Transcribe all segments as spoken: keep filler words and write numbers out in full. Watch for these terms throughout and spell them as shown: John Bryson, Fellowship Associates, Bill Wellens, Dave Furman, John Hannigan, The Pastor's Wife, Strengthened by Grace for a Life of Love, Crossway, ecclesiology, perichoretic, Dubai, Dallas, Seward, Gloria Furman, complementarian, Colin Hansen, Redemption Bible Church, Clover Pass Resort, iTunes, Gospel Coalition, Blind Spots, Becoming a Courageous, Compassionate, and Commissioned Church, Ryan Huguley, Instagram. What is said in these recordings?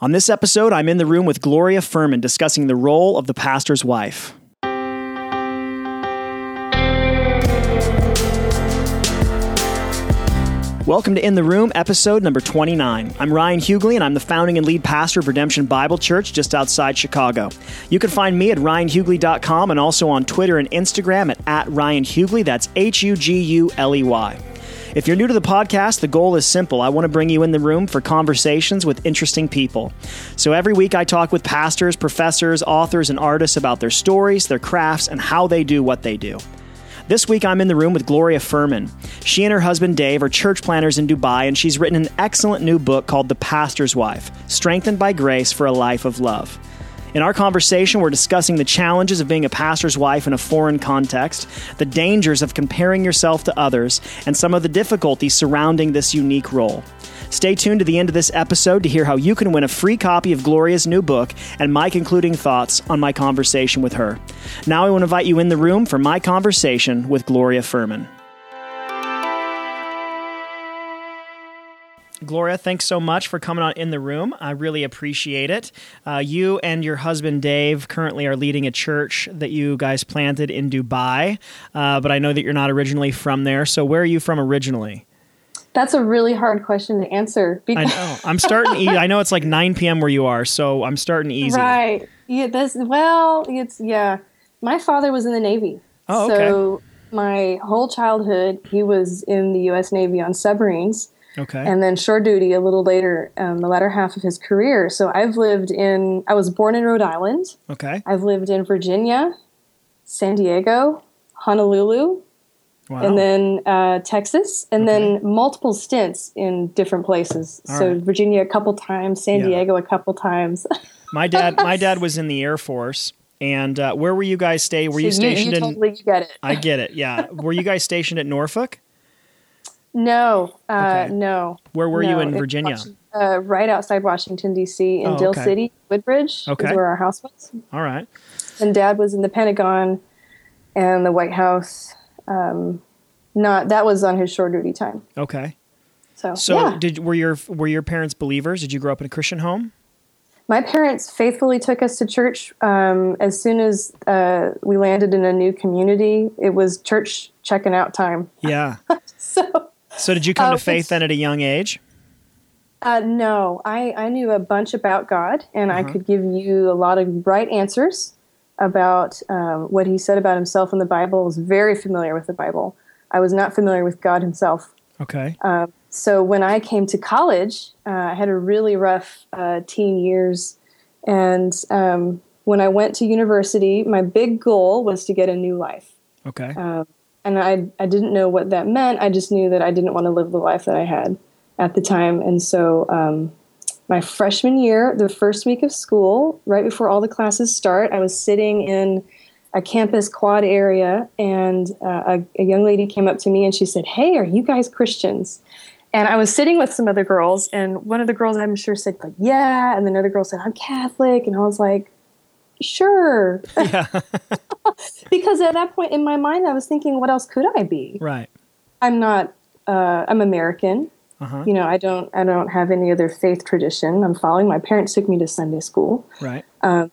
On this episode, I'm in the room with Gloria Furman discussing the role of the pastor's wife. Welcome to In the Room, episode number twenty-nine. I'm Ryan Huguley, and I'm the founding and lead pastor of Redemption Bible Church just outside Chicago. You can find me at ryan huguley dot com and also on Twitter and Instagram at, at ryanhuguley. That's H U G U L E Y. If you're new to the podcast, the goal is simple. I want to bring you in the room for conversations with interesting people. So every week I talk with pastors, professors, authors, and artists about their stories, their crafts, and how they do what they do. This week, I'm in the room with Gloria Furman. She and her husband, Dave, are church planners in Dubai, and she's written an excellent new book called The Pastor's Wife, Strengthened by Grace for a Life of Love. In our conversation, we're discussing the challenges of being a pastor's wife in a foreign context, the dangers of comparing yourself to others, and some of the difficulties surrounding this unique role. Stay tuned to the end of this episode to hear how you can win a free copy of Gloria's new book and my concluding thoughts on my conversation with her. Now I want to invite you in the room for my conversation with Gloria Furman. Gloria, thanks so much for coming on In the Room. I really appreciate it. Uh, you and your husband, Dave, currently are leading a church that you guys planted in Dubai, uh, but I know that you're not originally from there. So where are you from originally? That's a really hard question to answer. Because I know. I'm starting easy. I know it's like nine p.m. where you are, so I'm starting easy. Right. Yeah. That's, well, it's, yeah. My father was in the Navy. Oh, okay. So my whole childhood, he was in the U S Navy on submarines. Okay. And then shore duty a little later, um, the latter half of his career. So I've lived in, I was born in Rhode Island. Okay. I've lived in Virginia, San Diego, Honolulu. Wow. And then uh, Texas, and okay. then multiple stints in different places. All so right. Virginia a couple times, San yeah. Diego a couple times. my dad, my dad was in the Air Force. And uh, where were you guys staying? Were so you stationed? You, you totally in, get it. I get it. Yeah. Were you guys stationed at Norfolk? No, uh, okay. no. Where were no, you in Virginia? Uh, right outside Washington D C in oh, Dill okay. City, Woodbridge. Okay. Is where our house was. All right. And Dad was in the Pentagon and the White House. Um, not that was on his shore duty time. Okay. So, so yeah. did were your were your parents believers? Did you grow up in a Christian home? My parents faithfully took us to church. Um, as soon as uh, we landed in a new community, it was church checking out time. Yeah. so, so did you come uh, to faith then at a young age? Uh, no, I, I knew a bunch about God, and uh-huh. I could give you a lot of right answers about um, what he said about himself in the Bible. I was very familiar with the Bible. I was not familiar with God himself. Okay. Um, so when I came to college, uh, I had a really rough uh, teen years. And um, when I went to university, my big goal was to get a new life. Okay. Um, and I, I didn't know what that meant. I just knew that I didn't want to live the life that I had at the time. And so um, my freshman year, the first week of school, right before all the classes start, I was sitting in a campus quad area, and uh, a, a young lady came up to me and she said, "Hey, are you guys Christians?" And I was sitting with some other girls, and one of the girls I'm sure said, like, "Yeah," and then another girl said, "I'm Catholic," and I was like, "Sure." Yeah. Because at that point in my mind, I was thinking, what else could I be? Right. I'm not, uh, I'm American. Uh-huh. You know, I don't, I don't have any other faith tradition I'm following. My parents took me to Sunday school. Right. Um,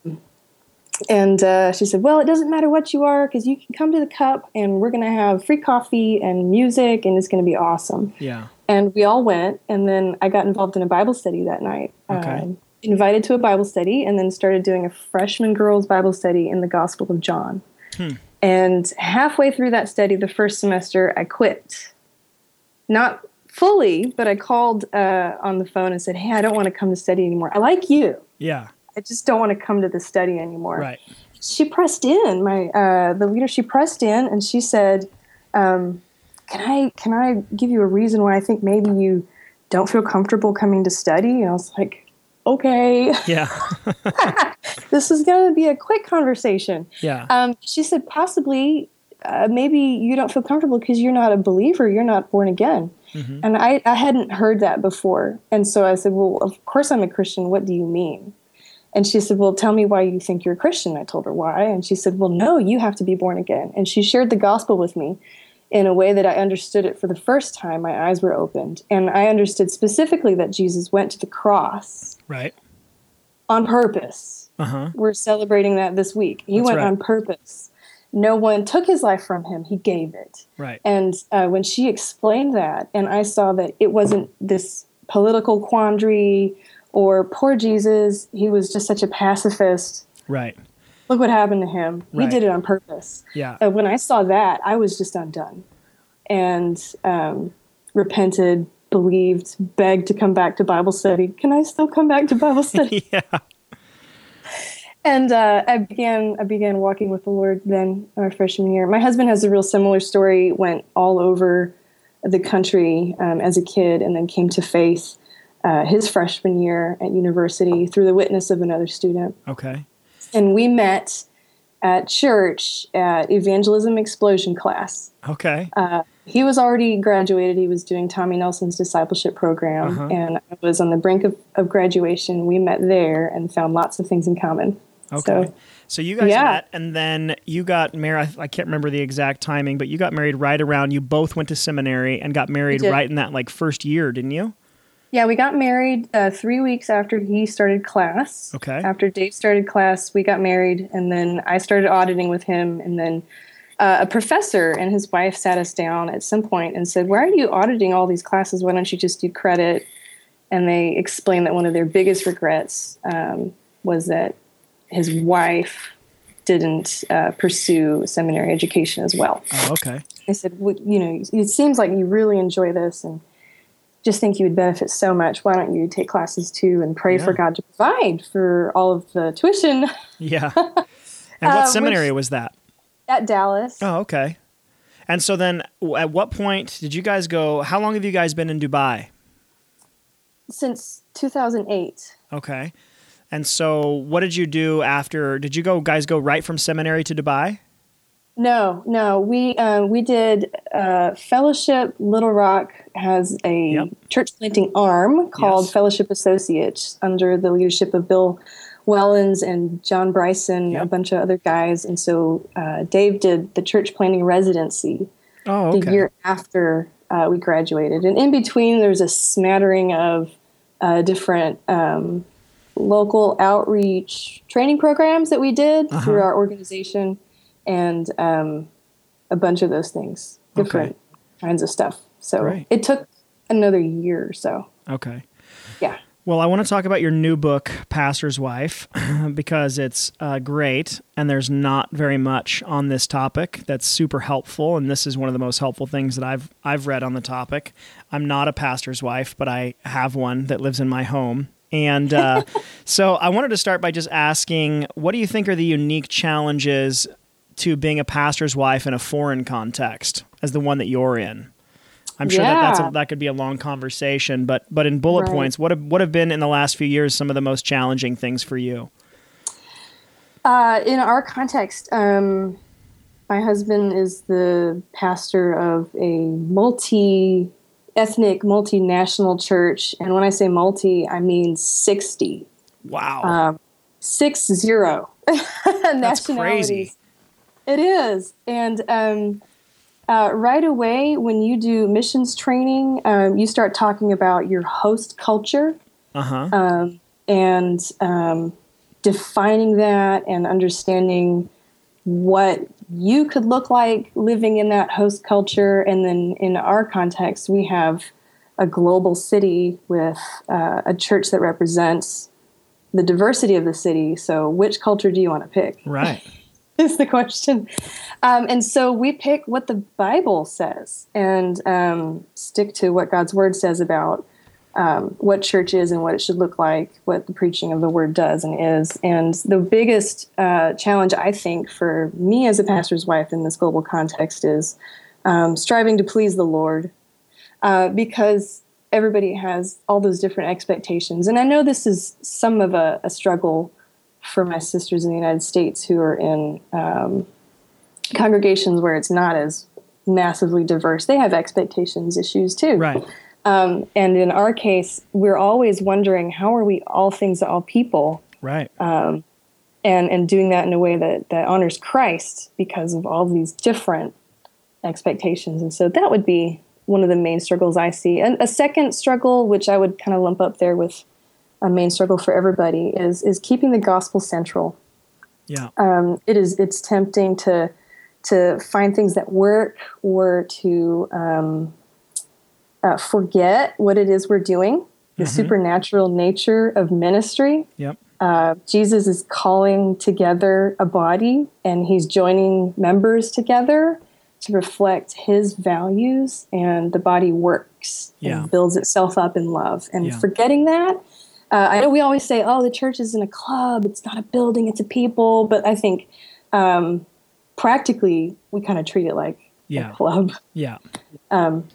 and uh, she said, "Well, it doesn't matter what you are, because you can come to the Cup, and we're going to have free coffee and music, and it's going to be awesome." Yeah. And we all went, and then I got involved in a Bible study that night. Okay. Um, invited to a Bible study, and then started doing a freshman girls' Bible study in the Gospel of John. Hmm. And halfway through that study, the first semester, I quit. Not fully, but I called uh, on the phone and said, "Hey, I don't want to come to study anymore. I like you. Yeah. I just don't want to come to the study anymore." Right. She pressed in, my uh, the leader, she pressed in, and she said, um, can I can I give you a reason why I think maybe you don't feel comfortable coming to study?" And I was like, okay. Yeah. This is going to be a quick conversation. Yeah. Um, she said, "Possibly, uh, maybe you don't feel comfortable because you're not a believer. You're not born again." Mm-hmm. And I, I hadn't heard that before. And so I said, "Well, of course I'm a Christian. What do you mean?" And she said, "Well, tell me why you think you're a Christian." I told her why. And she said, "Well, no, you have to be born again." And she shared the gospel with me in a way that I understood it for the first time. My eyes were opened. And I understood specifically that Jesus went to the cross. Right. on purpose. Uh-huh. We're celebrating that this week. He That's went right. on purpose. No one took his life from him. He gave it. Right. And uh, when she explained that, and I saw that it wasn't this political quandary or poor Jesus, he was just such a pacifist. Right. Look what happened to him. Right. He did it on purpose. Yeah. Uh, when I saw that, I was just undone and um, repented, believed, begged to come back to Bible study. Can I still come back to Bible study? yeah. And uh, I began I began walking with the Lord then our freshman year. My husband has a real similar story, went all over the country um, as a kid and then came to faith uh, his freshman year at university through the witness of another student. Okay. And we met at church at Evangelism Explosion class. Okay. Uh, he was already graduated. He was doing Tommy Nelson's discipleship program, uh-huh. and I was on the brink of, of graduation. We met there and found lots of things in common. Okay. So, so you guys yeah. met, and then you got married. I can't remember the exact timing, but you got married right around, you both went to seminary and got married right in that like first year, didn't you? Yeah, we got married uh, three weeks after he started class. Okay. After Dave started class, we got married, and then I started auditing with him, and then uh, a professor and his wife sat us down at some point and said, why are you auditing all these classes? Why don't you just do credit? And they explained that one of their biggest regrets um, was that his wife didn't uh, pursue seminary education as well. Oh, okay. I said, well, you know, it seems like you really enjoy this and just think you would benefit so much. Why don't you take classes too and pray yeah. for God to provide for all of the tuition? Yeah. And what uh, seminary which, was that? At Dallas. Oh, okay. And so then at what point did you guys go, how long have you guys been in Dubai? Since two thousand eight. Okay. And so what did you do after, did you go guys go right from seminary to Dubai? No, no. We uh, we did uh, Fellowship. Little Rock has a yep. church planting arm called yes. Fellowship Associates under the leadership of Bill Wellens and John Bryson, yep. a bunch of other guys. And so uh, Dave did the church planting residency oh, okay. the year after uh, we graduated. And in between, there's a smattering of uh, different um, local outreach training programs that we did uh-huh. through our organization. And um, a bunch of those things, different okay. kinds of stuff. So right. it took another year or so. Okay. Yeah. Well, I want to talk about your new book, Pastor's Wife, because it's uh, great, and there's not very much on this topic that's super helpful, and this is one of the most helpful things that I've I've read on the topic. I'm not a pastor's wife, but I have one that lives in my home. And uh, so I wanted to start by just asking, what do you think are the unique challenges to being a pastor's wife in a foreign context as the one that you're in? I'm sure yeah. that that's a, that could be a long conversation, but but in bullet right. points, what have, what have been in the last few years some of the most challenging things for you? Uh, in our context, um, my husband is the pastor of a multi-ethnic, multinational church, and when I say multi, I mean sixty. Wow. Um, six zero. That's crazy. It is. And um, uh, right away, when you do missions training, um, you start talking about your host culture uh-huh. um, and um, defining that and understanding what you could look like living in that host culture. And then in our context, we have a global city with uh, a church that represents the diversity of the city. So which culture do you want to pick? Right. Is the question. Um, and so we pick what the Bible says and um, stick to what God's Word says about um, what church is and what it should look like, what the preaching of the Word does and is. And the biggest uh, challenge, I think, for me as a pastor's wife in this global context is um, striving to please the Lord uh, because everybody has all those different expectations. And I know this is some of a, a struggle for my sisters in the United States who are in um, congregations where it's not as massively diverse. They have expectations issues too. Right. Um, and in our case, we're always wondering, how are we all things to all people? Right. Um, and, and doing that in a way that, that honors Christ because of all these different expectations. And so that would be one of the main struggles I see. And a second struggle, which I would kind of lump up there with a main struggle for everybody is is keeping the gospel central. Yeah, um, it is. It's tempting to to find things that work or to um, uh, forget what it is we're doing. The mm-hmm. supernatural nature of ministry. Yep. Uh, Jesus is calling together a body, and he's joining members together to reflect his values, and the body works yeah. and builds itself up in love. And yeah. forgetting that, uh, I know we always say, oh, the church isn't a club, it's not a building, it's a people. But I think um, practically we kind of treat it like yeah. a club. Yeah. Um,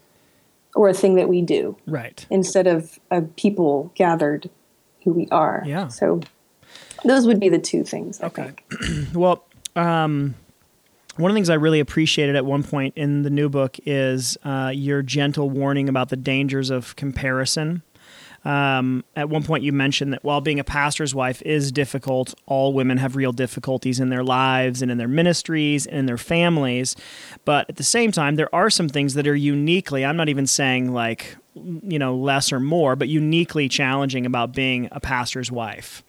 or a thing that we do. Right. Instead of a people gathered who we are. Yeah. So those would be the two things, I okay. think. Well, um, one of the things I really appreciated at one point in the new book is uh, your gentle warning about the dangers of comparison. Um, at one point you mentioned that while being a pastor's wife is difficult, all women have real difficulties in their lives and in their ministries and in their families. But at the same time, there are some things that are uniquely, I'm not even saying like, you know, less or more, but uniquely challenging about being a pastor's wife.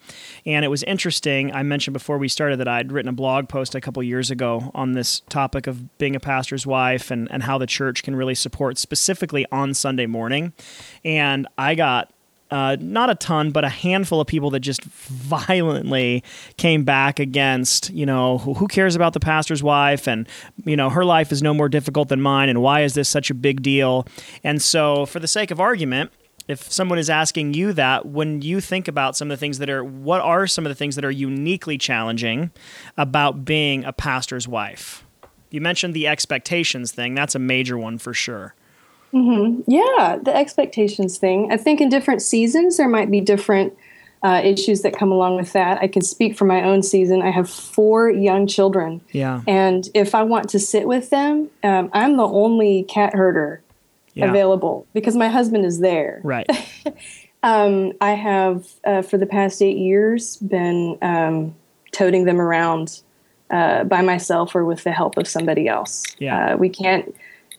And it was interesting. I mentioned before we started that I'd written a blog post a couple years ago on this topic of being a pastor's wife and, and how the church can really support specifically on Sunday morning. And I got Uh, not a ton, but a handful of people that just violently came back against, you know, who, who cares about the pastor's wife, and, you know, her life is no more difficult than mine, and why is this such a big deal? And so for the sake of argument, if someone is asking you that, when you think about some of the things that are, what are some of the things that are uniquely challenging about being a pastor's wife? You mentioned the expectations thing. That's a major one for sure. Mm-hmm. Yeah, the expectations thing. I think in different seasons, there might be different uh, issues that come along with that. I can speak for my own season. I have four young children. Yeah. And if I want to sit with them, um, I'm the only cat herder yeah. available because my husband is there. Right. um, I have, uh, for the past eight years, been um, toting them around uh, by myself or with the help of somebody else. Yeah. Uh, we can't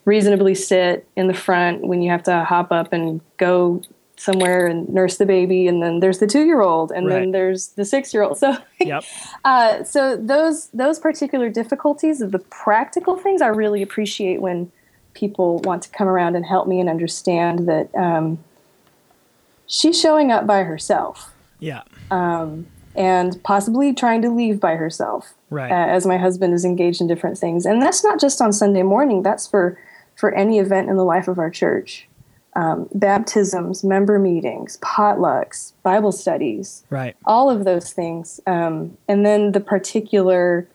reasonably sit in the front when you have to hop up and go somewhere and nurse the baby. And then there's the two-year-old, and right. then there's the six-year-old. So, yep. uh, so those, those particular difficulties of the practical things, I really appreciate when people want to come around and help me and understand that, um, she's showing up by herself. Yeah. Um, and possibly trying to leave by herself. Right. Uh, as my husband is engaged in different things. And that's not just on Sunday morning. That's for, for any event in the life of our church. Um, baptisms, member meetings, potlucks, Bible studies, right. all of those things. Um, and then the particular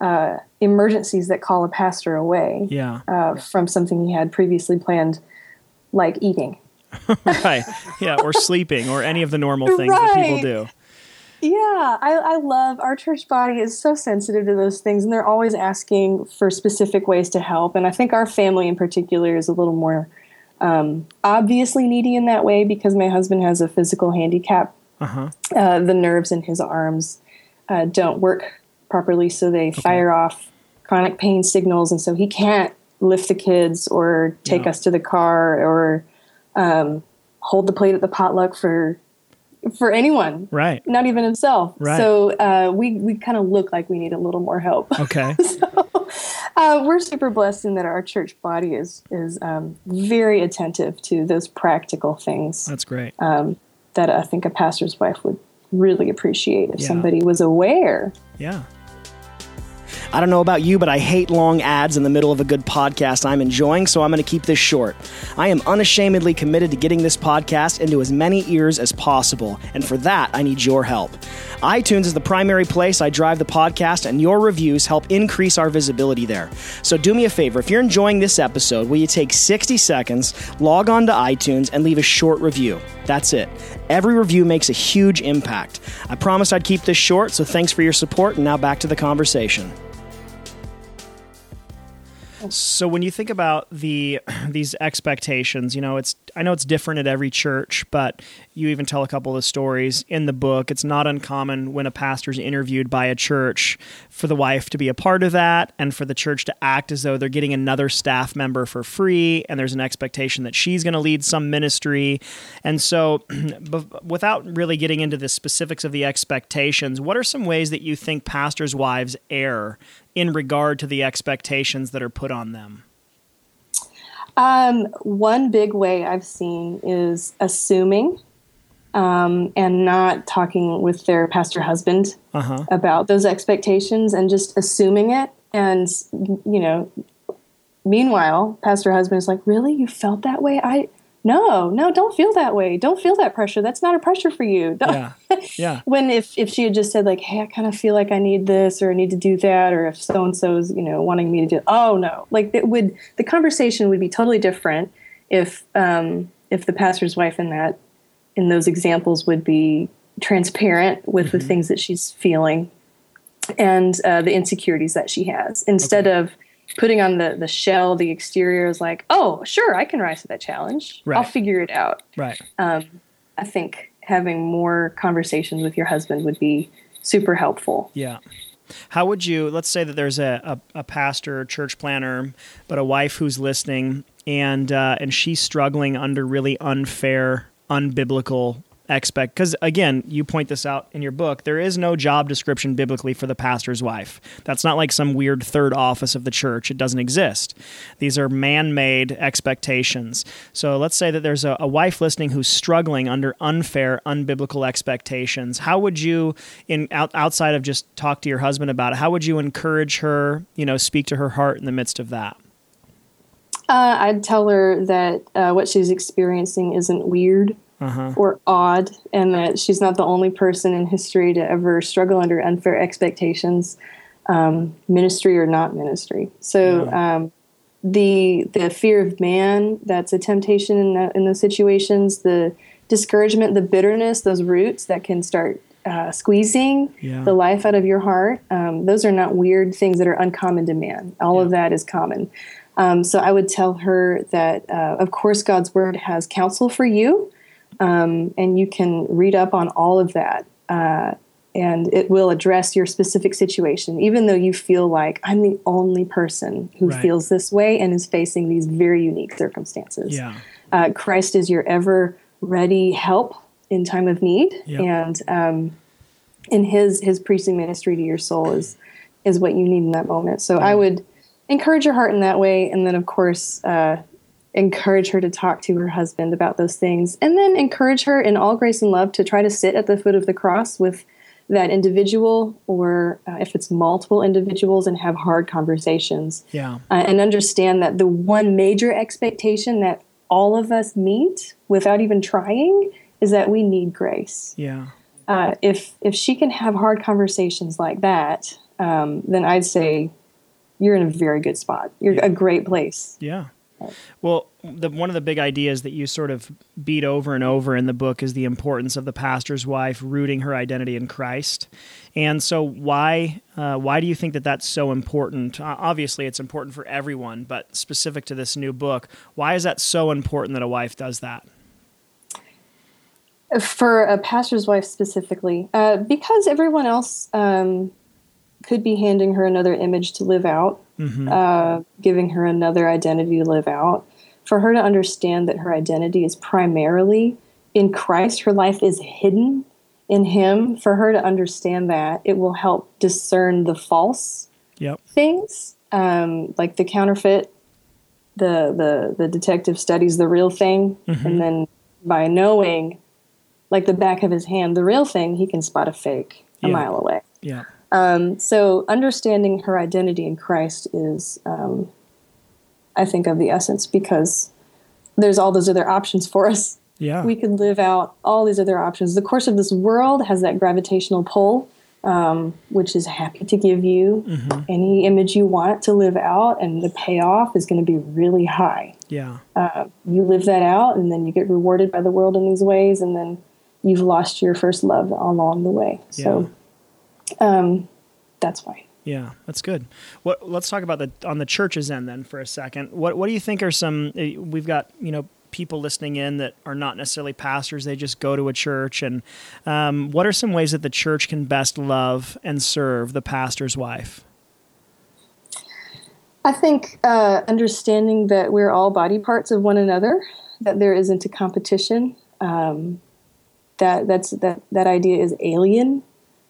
uh, emergencies that call a pastor away yeah. uh, from something he had previously planned, like eating. right. Yeah, or sleeping, or any of the normal things right. that people do. Yeah, I, I love our church body is so sensitive to those things, and they're always asking for specific ways to help. And I think our family in particular is a little more um, obviously needy in that way because my husband has a physical handicap. Uh-huh. Uh, the nerves in his arms uh, don't work properly, so they okay. fire off chronic pain signals, and so he can't lift the kids or take no. us to the car or um, hold the plate at the potluck for... for anyone. Right. Not even himself. Right. So uh, we, we kind of look like we need a little more help. Okay. so uh, we're super blessed in that our church body is, is um, very attentive to those practical things. That's great. Um, that I think a pastor's wife would really appreciate if yeah. somebody was aware. Yeah. I don't know about you, but I hate long ads in the middle of a good podcast I'm enjoying, so I'm going to keep this short. I am unashamedly committed to getting this podcast into as many ears as possible, and for that, I need your help. iTunes is the primary place I drive the podcast, and your reviews help increase our visibility there. So do me a favor. If you're enjoying this episode, will you take sixty seconds, log on to iTunes, and leave a short review? That's it. Every review makes a huge impact. I promised I'd keep this short, so thanks for your support, and now back to the conversation. So when you think about the these expectations, you know, it's I know it's different at every church, but You even tell a couple of stories in the book. It's not uncommon when a pastor's interviewed by a church for the wife to be a part of that and for the church to act as though they're getting another staff member for free, and there's an expectation that she's going to lead some ministry. And so without really getting into the specifics of the expectations, what are some ways that you think pastors' wives err in regard to the expectations that are put on them? Um, one big way I've seen is assuming um, and not talking with their pastor husband uh-huh. about those expectations and just assuming it. And, you know, meanwhile, pastor husband is like, really? You felt that way? I no, no, don't feel that way. Don't feel that pressure. That's not a pressure for you. Yeah. Yeah. When if, if she had just said like, hey, I kind of feel like I need this or I need to do that, or if so-and-so's, you know, wanting me to do, oh no, like it would, the conversation would be totally different if, um, if the pastor's wife in that, in those examples would be transparent with mm-hmm. the things that she's feeling and uh, the insecurities that she has instead okay. of putting on the, the shell, the exterior is like, oh, sure, I can rise to that challenge. Right. I'll figure it out. Right. Um, I think having more conversations with your husband would be super helpful. Yeah. How would you, let's say that there's a, a, a pastor, church planner, but a wife who's listening and uh, and she's struggling under really unfair, unbiblical expect, because again, you point this out in your book, there is no job description biblically for the pastor's wife. That's not like some weird third office of the church. It doesn't exist. These are man-made expectations. So let's say that there's a, a wife listening who's struggling under unfair, unbiblical expectations. How would you, in out, outside of just talk to your husband about it, how would you encourage her, you know, speak to her heart in the midst of that? Uh, I'd tell her that uh, what she's experiencing isn't weird. Uh-huh. Or odd, and that she's not the only person in history to ever struggle under unfair expectations, um, ministry or not ministry. So yeah. um, the the fear of man, that's a temptation in, the, in those situations, the discouragement, the bitterness, those roots that can start uh, squeezing yeah. the life out of your heart, um, those are not weird things that are uncommon to man. All yeah. of that is common. Um, so I would tell her that, uh, of course, God's word has counsel for you. Um, and you can read up on all of that, uh, and it will address your specific situation, even though you feel like I'm the only person who right. feels this way and is facing these very unique circumstances. Yeah. Uh, Christ is your ever-ready help in time of need, yep. and um, in His His preaching ministry to your soul is is what you need in that moment. So yeah. I would encourage your heart in that way, and then of course. Uh, encourage her to talk to her husband about those things, and then encourage her in all grace and love to try to sit at the foot of the cross with that individual, or uh, if it's multiple individuals, and have hard conversations. Yeah. Uh, and understand that the one major expectation that all of us meet without even trying is that we need grace. Yeah. Uh, if, if she can have hard conversations like that, um, then I'd say you're in a very good spot. You're yeah. a great place. Yeah. Well, the, one of the big ideas that you sort of beat over and over in the book is the importance of the pastor's wife rooting her identity in Christ. And so why uh, why do you think that that's so important? Uh, obviously, it's important for everyone, but specific to this new book, why is that so important that a wife does that? For a pastor's wife specifically, uh, because everyone else um, could be handing her another image to live out. Mm-hmm. Uh, giving her another identity to live out, for her to understand that her identity is primarily in Christ, her life is hidden in Him. For her to understand that, it will help discern the false yep. things, um, like the counterfeit. The the the detective studies the real thing, mm-hmm. and then by knowing, like the back of his hand, the real thing, he can spot a fake a yeah. mile away. Yeah. Um, so understanding her identity in Christ is, um, I think, of the essence, because there's all those other options for us. Yeah. We could live out all these other options. The course of this world has that gravitational pull, um, which is happy to give you mm-hmm. any image you want to live out, and the payoff is going to be really high. Yeah. Uh, you live that out, and then you get rewarded by the world in these ways, and then you've lost your first love along the way. Yeah. So. Um, that's why. Yeah, that's good. What, let's talk about the, on the church's end then for a second. What, what do you think are some, we've got, you know, people listening in that are not necessarily pastors, they just go to a church, and um, what are some ways that the church can best love and serve the pastor's wife? I think uh, understanding that we're all body parts of one another, that there isn't a competition, um, that that's that that idea is alien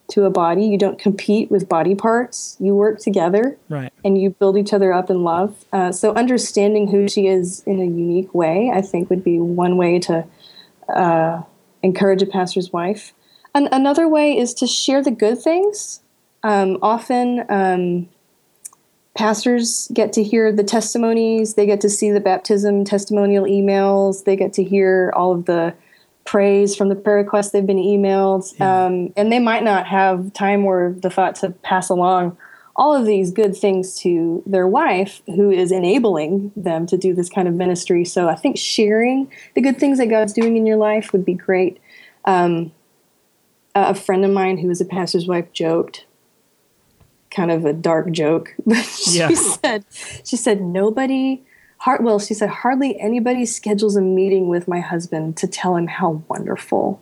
to a body. You don't compete with body parts. You work together, right? And you build each other up in love. Uh, so understanding who she is in a unique way, I think, would be one way to uh, encourage a pastor's wife. And another way is to share the good things. Um, often, um, pastors get to hear the testimonies. They get to see the baptism testimonial emails. They get to hear all of the praise from the prayer requests they've been emailed. Yeah. Um, and they might not have time or the thought to pass along all of these good things to their wife, who is enabling them to do this kind of ministry. So I think sharing the good things that God's doing in your life would be great. Um, a friend of mine who was a pastor's wife joked, kind of a dark joke, but she yeah. said, she said, nobody... Well, she said, hardly anybody schedules a meeting with my husband to tell him how wonderful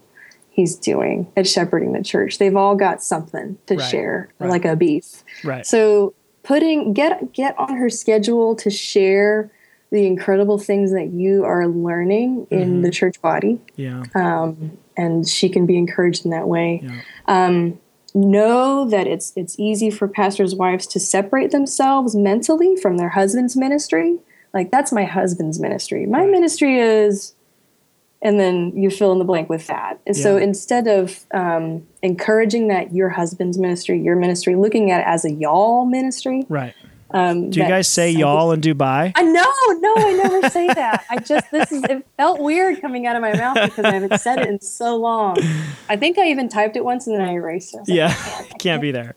he's doing at shepherding the church. They've all got something to right, share, right. like a beef. Right. So putting get get on her schedule to share the incredible things that you are learning mm-hmm. in the church body. Yeah. Um, and she can be encouraged in that way. Yeah. Um, know that it's it's easy for pastors' wives to separate themselves mentally from their husband's ministry. Like, that's my husband's ministry. My ministry is, and then you fill in the blank with that. And yeah. so instead of um, encouraging that your husband's ministry, your ministry, looking at it as a y'all ministry. Right. Um, do you guys say y'all in Dubai? Uh, no, no, I never say that. I just, this is, it felt weird coming out of my mouth because I haven't said it in so long. I think I even typed it once and then I erased it. I yeah, like, I can't, I can't be there.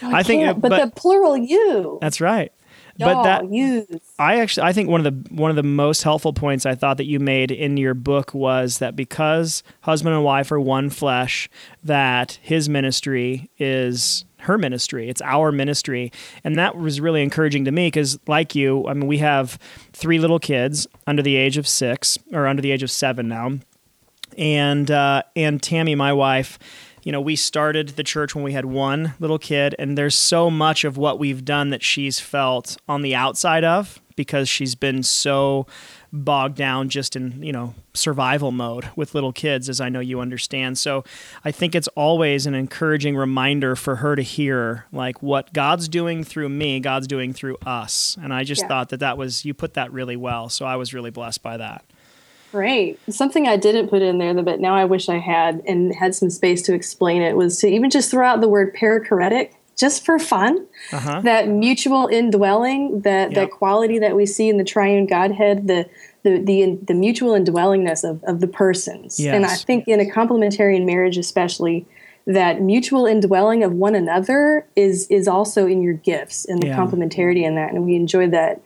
No, I, I think, uh, but, but the plural you. That's right. But that use. I actually I think one of the one of the most helpful points I thought that you made in your book was that because husband and wife are one flesh, that his ministry is her ministry. It's our ministry. And that was really encouraging to me because, like you, I mean, we have three little kids under the age of six or under the age of seven now. And uh, and Tammy, my wife, you know, we started the church when we had one little kid, and there's so much of what we've done that she's felt on the outside of because she's been so bogged down just in, you know, survival mode with little kids, as I know you understand. So I think it's always an encouraging reminder for her to hear, like, what God's doing through me, God's doing through us. And I just yeah. thought that that was, you put that really well. So I was really blessed by that. Great. Something I didn't put in there, but now I wish I had and had some space to explain it, was to even just throw out the word perichoretic just for fun. Uh-huh. That mutual indwelling, that, yep. that quality that we see in the triune Godhead, the the the, the mutual indwellingness of, of the persons. Yes. And I think in a complementarian marriage especially, that mutual indwelling of one another is, is also in your gifts and the yeah. complementarity in that. And we enjoy that,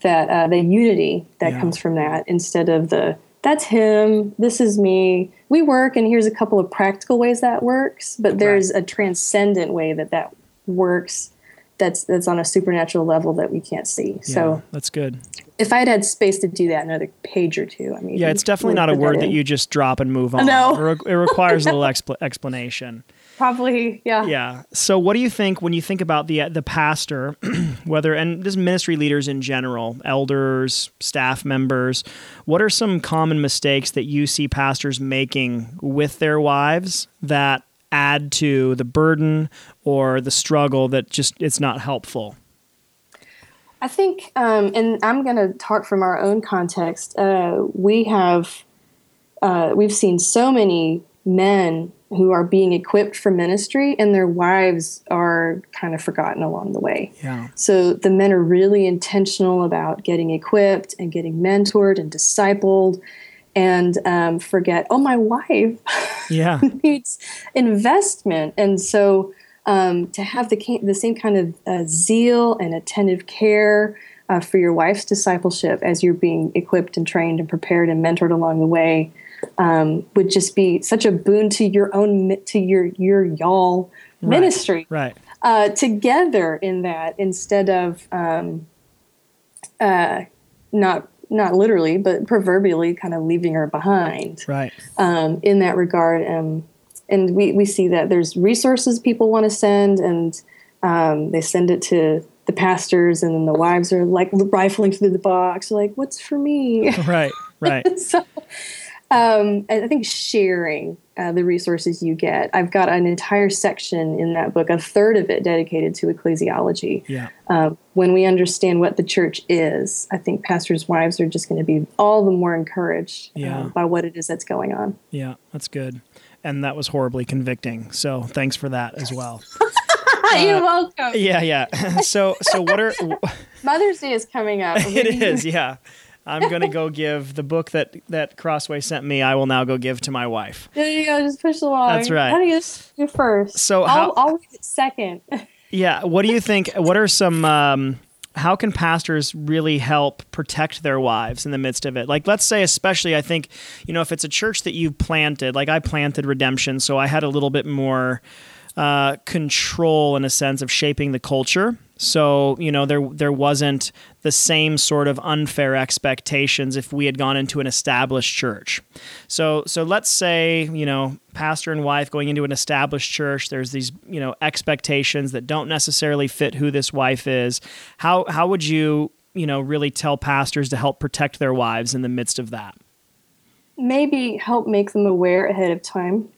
that uh, the unity that yeah. comes from that instead of the... that's him, this is me, we work, and here's a couple of practical ways that works, but there's right. a transcendent way that that works that's that's on a supernatural level that we can't see. Yeah, so that's good. If I had had space to do that, another page or two, I mean... Yeah, it's definitely not a that word in. that you just drop and move on. No. It, re- it requires a little expl- explanation. Probably, yeah. Yeah. So what do you think when you think about the the pastor, whether, and just ministry leaders in general, elders, staff members, what are some common mistakes that you see pastors making with their wives that add to the burden or the struggle that just, it's not helpful? I think, um, and I'm going to talk from our own context, uh, we have, uh, we've seen so many men who are being equipped for ministry, and their wives are kind of forgotten along the way. Yeah. So the men are really intentional about getting equipped and getting mentored and discipled, and um, forget, oh, my wife yeah. needs investment. And so um, to have the, the same kind of uh, zeal and attentive care uh, for your wife's discipleship as you're being equipped and trained and prepared and mentored along the way, Um, would just be such a boon to your own, to your, your y'all right, ministry, right. Uh, together in that, instead of um, uh, not not literally, but proverbially kind of leaving her behind. Right. Um, in that regard. Um, and we, we see that there's resources people want to send, and um, they send it to the pastors, and then the wives are like rifling through the box, like, what's for me? Right, right. So um, I think sharing uh, the resources you get. I've got an entire section in that book, a third of it dedicated to ecclesiology. Yeah. Um, when we understand what the church is, I think pastors' wives are just going to be all the more encouraged yeah. uh, by what it is that's going on. Yeah, that's good. And that was horribly convicting. So thanks for that as well. Uh, You're welcome. Yeah, yeah. So, so what are Mother's Day is coming up? It is. Yeah, I'm gonna go give the book that that Crossway sent me. I will now go give to my wife. There you go. Just push along. That's right. How do you do first? So how, I'll, I'll read it second. Yeah. What do you think? What are some? Um, how can pastors really help protect their wives in the midst of it? Like, let's say, especially, I think, you know, if it's a church that you planted, like I planted Redemption, so I had a little bit more Uh, control in a sense of shaping the culture. So, you know, there there wasn't the same sort of unfair expectations if we had gone into an established church. So, so let's say, you know, pastor and wife going into an established church, there's these, you know, expectations that don't necessarily fit who this wife is. How how would you, you know, really tell pastors to help protect their wives in the midst of that? Maybe help make them aware ahead of time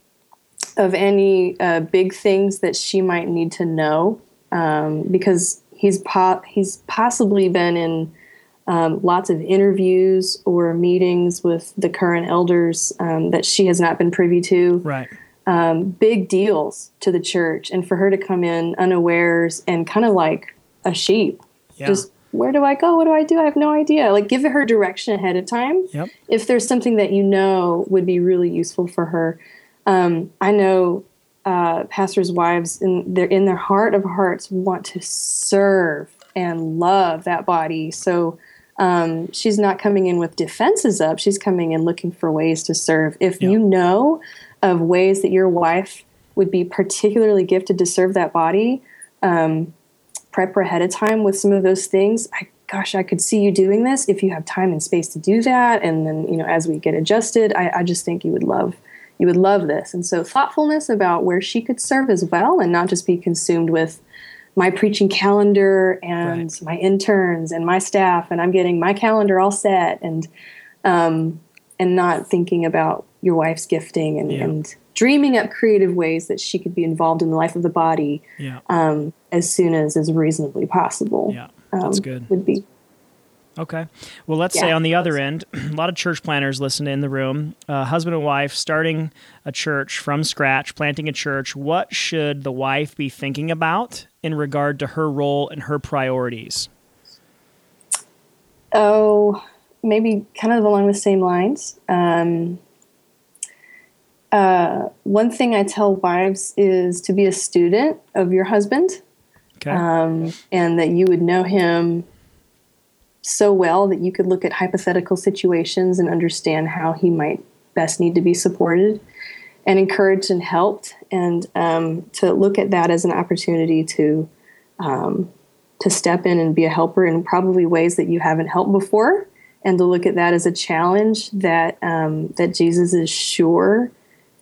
of any uh, big things that she might need to know, um, because he's po- he's possibly been in um, lots of interviews or meetings with the current elders um, that she has not been privy to. Right. Um, big deals to the church, and for her to come in unawares and kind of like a sheep, yeah. just where do I go? What do I do? I have no idea. Like, give her direction ahead of time. Yep. If there's something that you know would be really useful for her. Um, I know uh, pastors' wives, in their, in their heart of hearts, want to serve and love that body. So um, she's not coming in with defenses up. She's coming in looking for ways to serve. If yeah. you know of ways that your wife would be particularly gifted to serve that body, um, prep her ahead of time with some of those things. I, gosh, I could see you doing this if you have time and space to do that. And then, you know, as we get adjusted, I, I just think you would love You would love this. And so thoughtfulness about where she could serve as well, and not just be consumed with my preaching calendar and right. my interns and my staff, and I'm getting my calendar all set, and um, and not thinking about your wife's gifting and, yeah. and dreaming up creative ways that she could be involved in the life of the body yeah. um, as soon as is reasonably possible. Yeah, that's um, good. Would be. Okay. Well, let's yeah, say on the other end, a lot of church planners listen in the room, uh, husband and wife starting a church from scratch, planting a church. What should the wife be thinking about in regard to her role and her priorities? Oh, maybe kind of along the same lines. Um, uh, one thing I tell wives is to be a student of your husband, okay. um, and that you would know him so well that you could look at hypothetical situations and understand how he might best need to be supported and encouraged and helped, and um, to look at that as an opportunity to um, to step in and be a helper in probably ways that you haven't helped before, and to look at that as a challenge that um, that Jesus is sure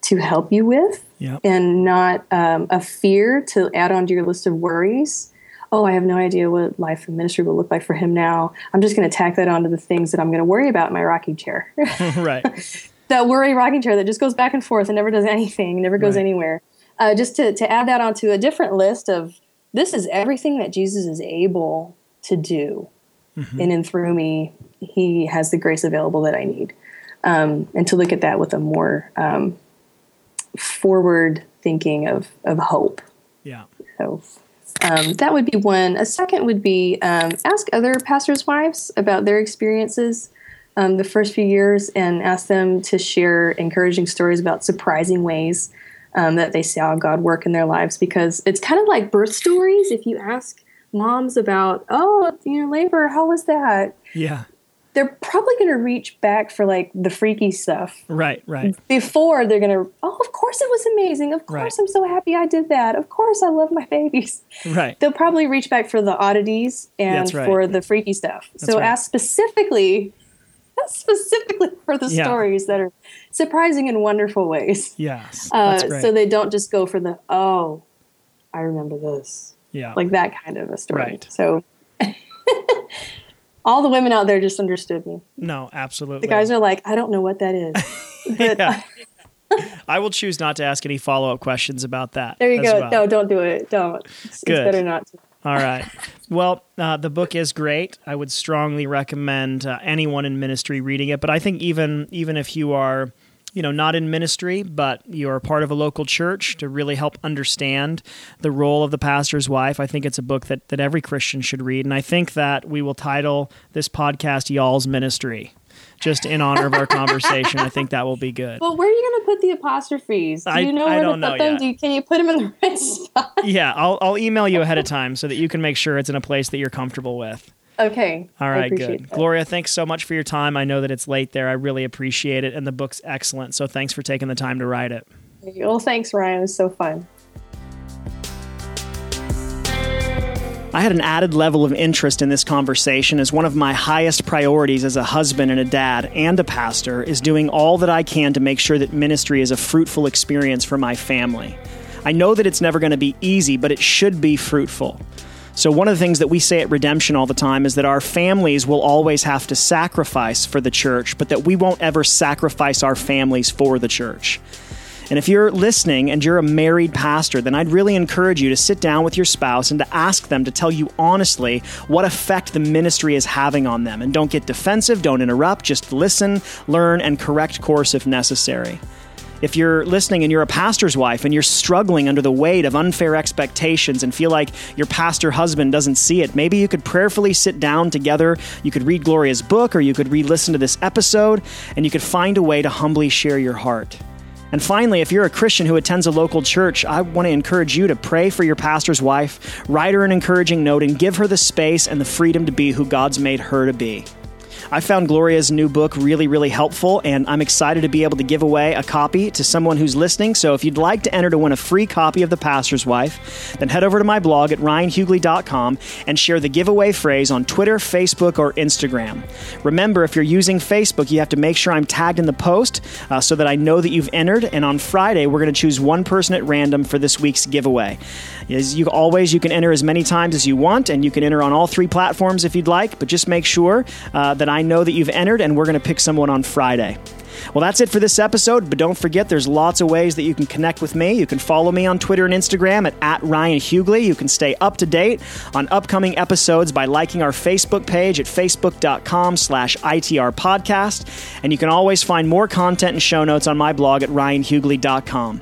to help you with, yep. and not um, a fear to add onto your list of worries. Oh, I have no idea what life and ministry will look like for him now. I'm just going to tack that onto the things that I'm going to worry about in my rocking chair. Right. That worry rocking chair that just goes back and forth and never does anything, never goes right. anywhere. Uh, just to, to add that onto a different list of, this is everything that Jesus is able to do. Mm-hmm. And in through me, he has the grace available that I need. Um, and to look at that with a more um, forward thinking of, of hope. Yeah. So Um, that would be one. A second would be um, ask other pastors' wives about their experiences um, the first few years, and ask them to share encouraging stories about surprising ways um, that they saw God work in their lives, because it's kind of like birth stories. If you ask moms about, oh, you know, labor, how was that? Yeah. They're probably going to reach back for like the freaky stuff. Right, right. Before they're going to, oh, of course it was amazing. Of course right. I'm so happy I did that. Of course I love my babies. Right. They'll probably reach back for the oddities and right. for the freaky stuff. That's so right. ask specifically specifically for the yeah. stories that are surprising in wonderful ways. Yes, that's uh, great. So they don't just go for the, oh, I remember this. Yeah. Like that kind of a story. Right. So all the women out there just understood me. No, absolutely. The guys are like, I don't know what that is. But yeah. I will choose not to ask any follow-up questions about that. There you go. Well. No, don't do it. Don't. It's, Good. It's better not to. All right. Well, uh, the book is great. I would strongly recommend uh, anyone in ministry reading it. But I think even even if you are, you know, not in ministry, but you're part of a local church, to really help understand the role of the pastor's wife, I think it's a book that, that every Christian should read. And I think that we will title this podcast Y'all's Ministry, just in honor of our conversation. I think that will be good. Well, where are you going to put the apostrophes? Do you know I, I where don't to put know them? Do you, can you put them in the right spot? Yeah, I'll I'll email you ahead of time so that you can make sure it's in a place that you're comfortable with. Okay. All right, good. That. Gloria, thanks so much for your time. I know that it's late there. I really appreciate it, and the book's excellent. So thanks for taking the time to write it. Well, thanks, Ryan. It was so fun. I had an added level of interest in this conversation, as one of my highest priorities as a husband and a dad and a pastor is doing all that I can to make sure that ministry is a fruitful experience for my family. I know that it's never going to be easy, but it should be fruitful. So one of the things that we say at Redemption all the time is that our families will always have to sacrifice for the church, but that we won't ever sacrifice our families for the church. And if you're listening and you're a married pastor, then I'd really encourage you to sit down with your spouse and to ask them to tell you honestly what effect the ministry is having on them. And don't get defensive, don't interrupt, just listen, learn, and correct course if necessary. If you're listening and you're a pastor's wife and you're struggling under the weight of unfair expectations and feel like your pastor husband doesn't see it, maybe you could prayerfully sit down together. You could read Gloria's book, or you could re-listen to this episode, and you could find a way to humbly share your heart. And finally, if you're a Christian who attends a local church, I want to encourage you to pray for your pastor's wife, write her an encouraging note, and give her the space and the freedom to be who God's made her to be. I found Gloria's new book really, really helpful, and I'm excited to be able to give away a copy to someone who's listening. So if you'd like to enter to win a free copy of The Pastor's Wife, then head over to my blog at ryan huguley dot com and share the giveaway phrase on Twitter, Facebook, or Instagram. Remember, if you're using Facebook, you have to make sure I'm tagged in the post uh, so that I know that you've entered. And on Friday, we're going to choose one person at random for this week's giveaway. As you always, you can enter as many times as you want, and you can enter on all three platforms if you'd like, but just make sure uh, that I I know that you've entered, and we're going to pick someone on Friday. Well, that's it for this episode, but don't forget there's lots of ways that you can connect with me. You can follow me on Twitter and Instagram at, at Ryan Huguley. You can stay up to date on upcoming episodes by liking our Facebook page at facebook dot com slash I T R podcast. And you can always find more content and show notes on my blog at ryan huguley dot com.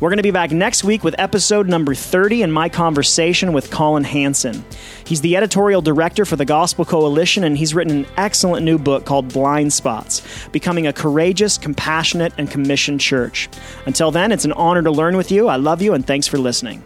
We're going to be back next week with episode number thirty and my conversation with Colin Hansen. He's the editorial director for the Gospel Coalition, and he's written an excellent new book called Blind Spots, Becoming a Courageous, Compassionate, and Commissioned Church. Until then, it's an honor to learn with you. I love you, and thanks for listening.